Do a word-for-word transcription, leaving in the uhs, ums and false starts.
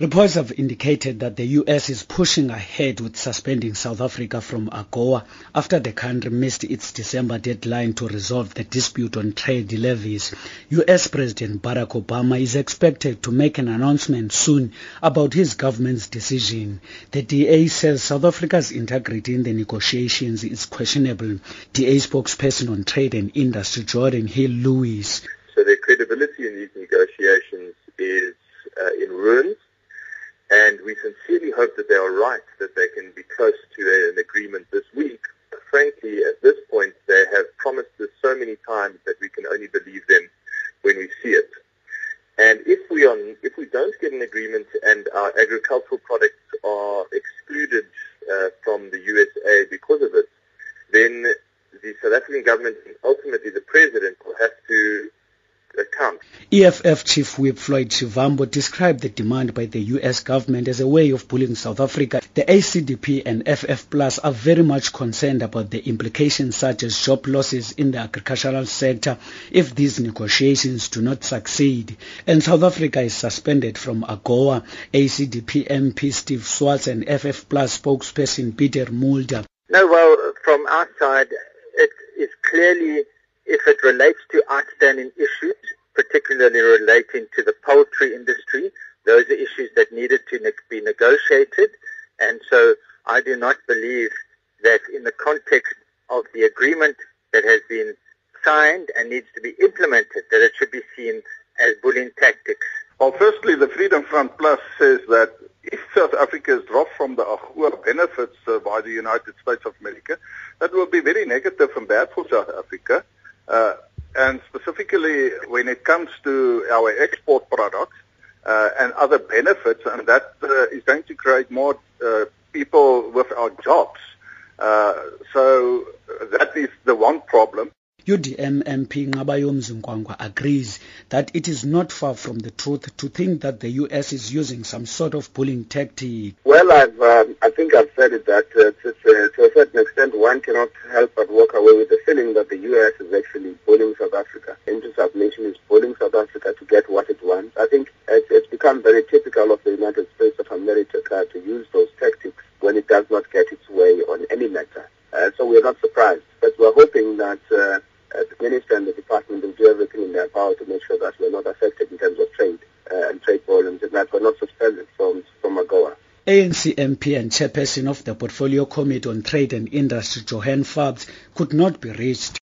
Reports have indicated that the U S is pushing ahead with suspending South Africa from AGOA after the country missed its December deadline to resolve the dispute on trade levies. U S President Barack Obama is expected to make an announcement soon about his government's decision. The D A says South Africa's integrity in the negotiations is questionable. D A spokesperson on trade and industry, Jordan Hill-Lewis. So their credibility in these negotiations is uh, in ruins. And we sincerely hope that they are right, that they can be close to an agreement this week. Frankly, at this point, they have promised this so many times that we can only believe them when we see it. And if we are, if we don't get an agreement and our agricultural products are excluded uh, from the U S A because of it, then the South African government and ultimately the president will have to account. E F F Chief Whip Floyd Shivambu described the demand by the U S government as a way of bullying South Africa. The A C D P and F F Plus are very much concerned about the implications such as job losses in the agricultural sector if these negotiations do not succeed. And South Africa is suspended from AGOA, A C D P M P Steve Swart and F F Plus spokesperson Pieter Mulder. No, well, from our side, it is clearly, if it relates to outstanding issues, particularly relating to the poultry industry, those are issues that needed to ne- be negotiated. And so I do not believe that in the context of the agreement that has been signed and needs to be implemented, that it should be seen as bullying tactics. Well, firstly, the Freedom Front Plus says that if South Africa is dropped from the AGOA benefits uh, by the United States of America, that will be very negative and bad for South Africa. Uh, and specifically when it comes to our export products uh, and other benefits, and that uh, is going to create more uh, people without jobs. Uh, so that is the one problem. U D M M P Ngabayom Zungwangwa agrees that it is not far from the truth to think that the U S is using some sort of bullying tactic. Well, I've, um, I think I've said it that uh, to, to, to a certain extent one cannot help but walk away with the feeling that the U S is actually bullying South Africa into submission, is bullying South Africa to get what it wants. I think it's, it's become very typical of the United States of America to, to use those tactics when it does not get its way on any matter. Uh, so we're not surprised, but we're hoping that uh, Uh, the minister and the department will do everything in their power to make sure that we're not affected in terms of trade uh, and trade volumes, and that we're not suspended from, from AGOA. A N C M P and chairperson of the Portfolio Committee on Trade and Industry, Johan Fabs, could not be reached.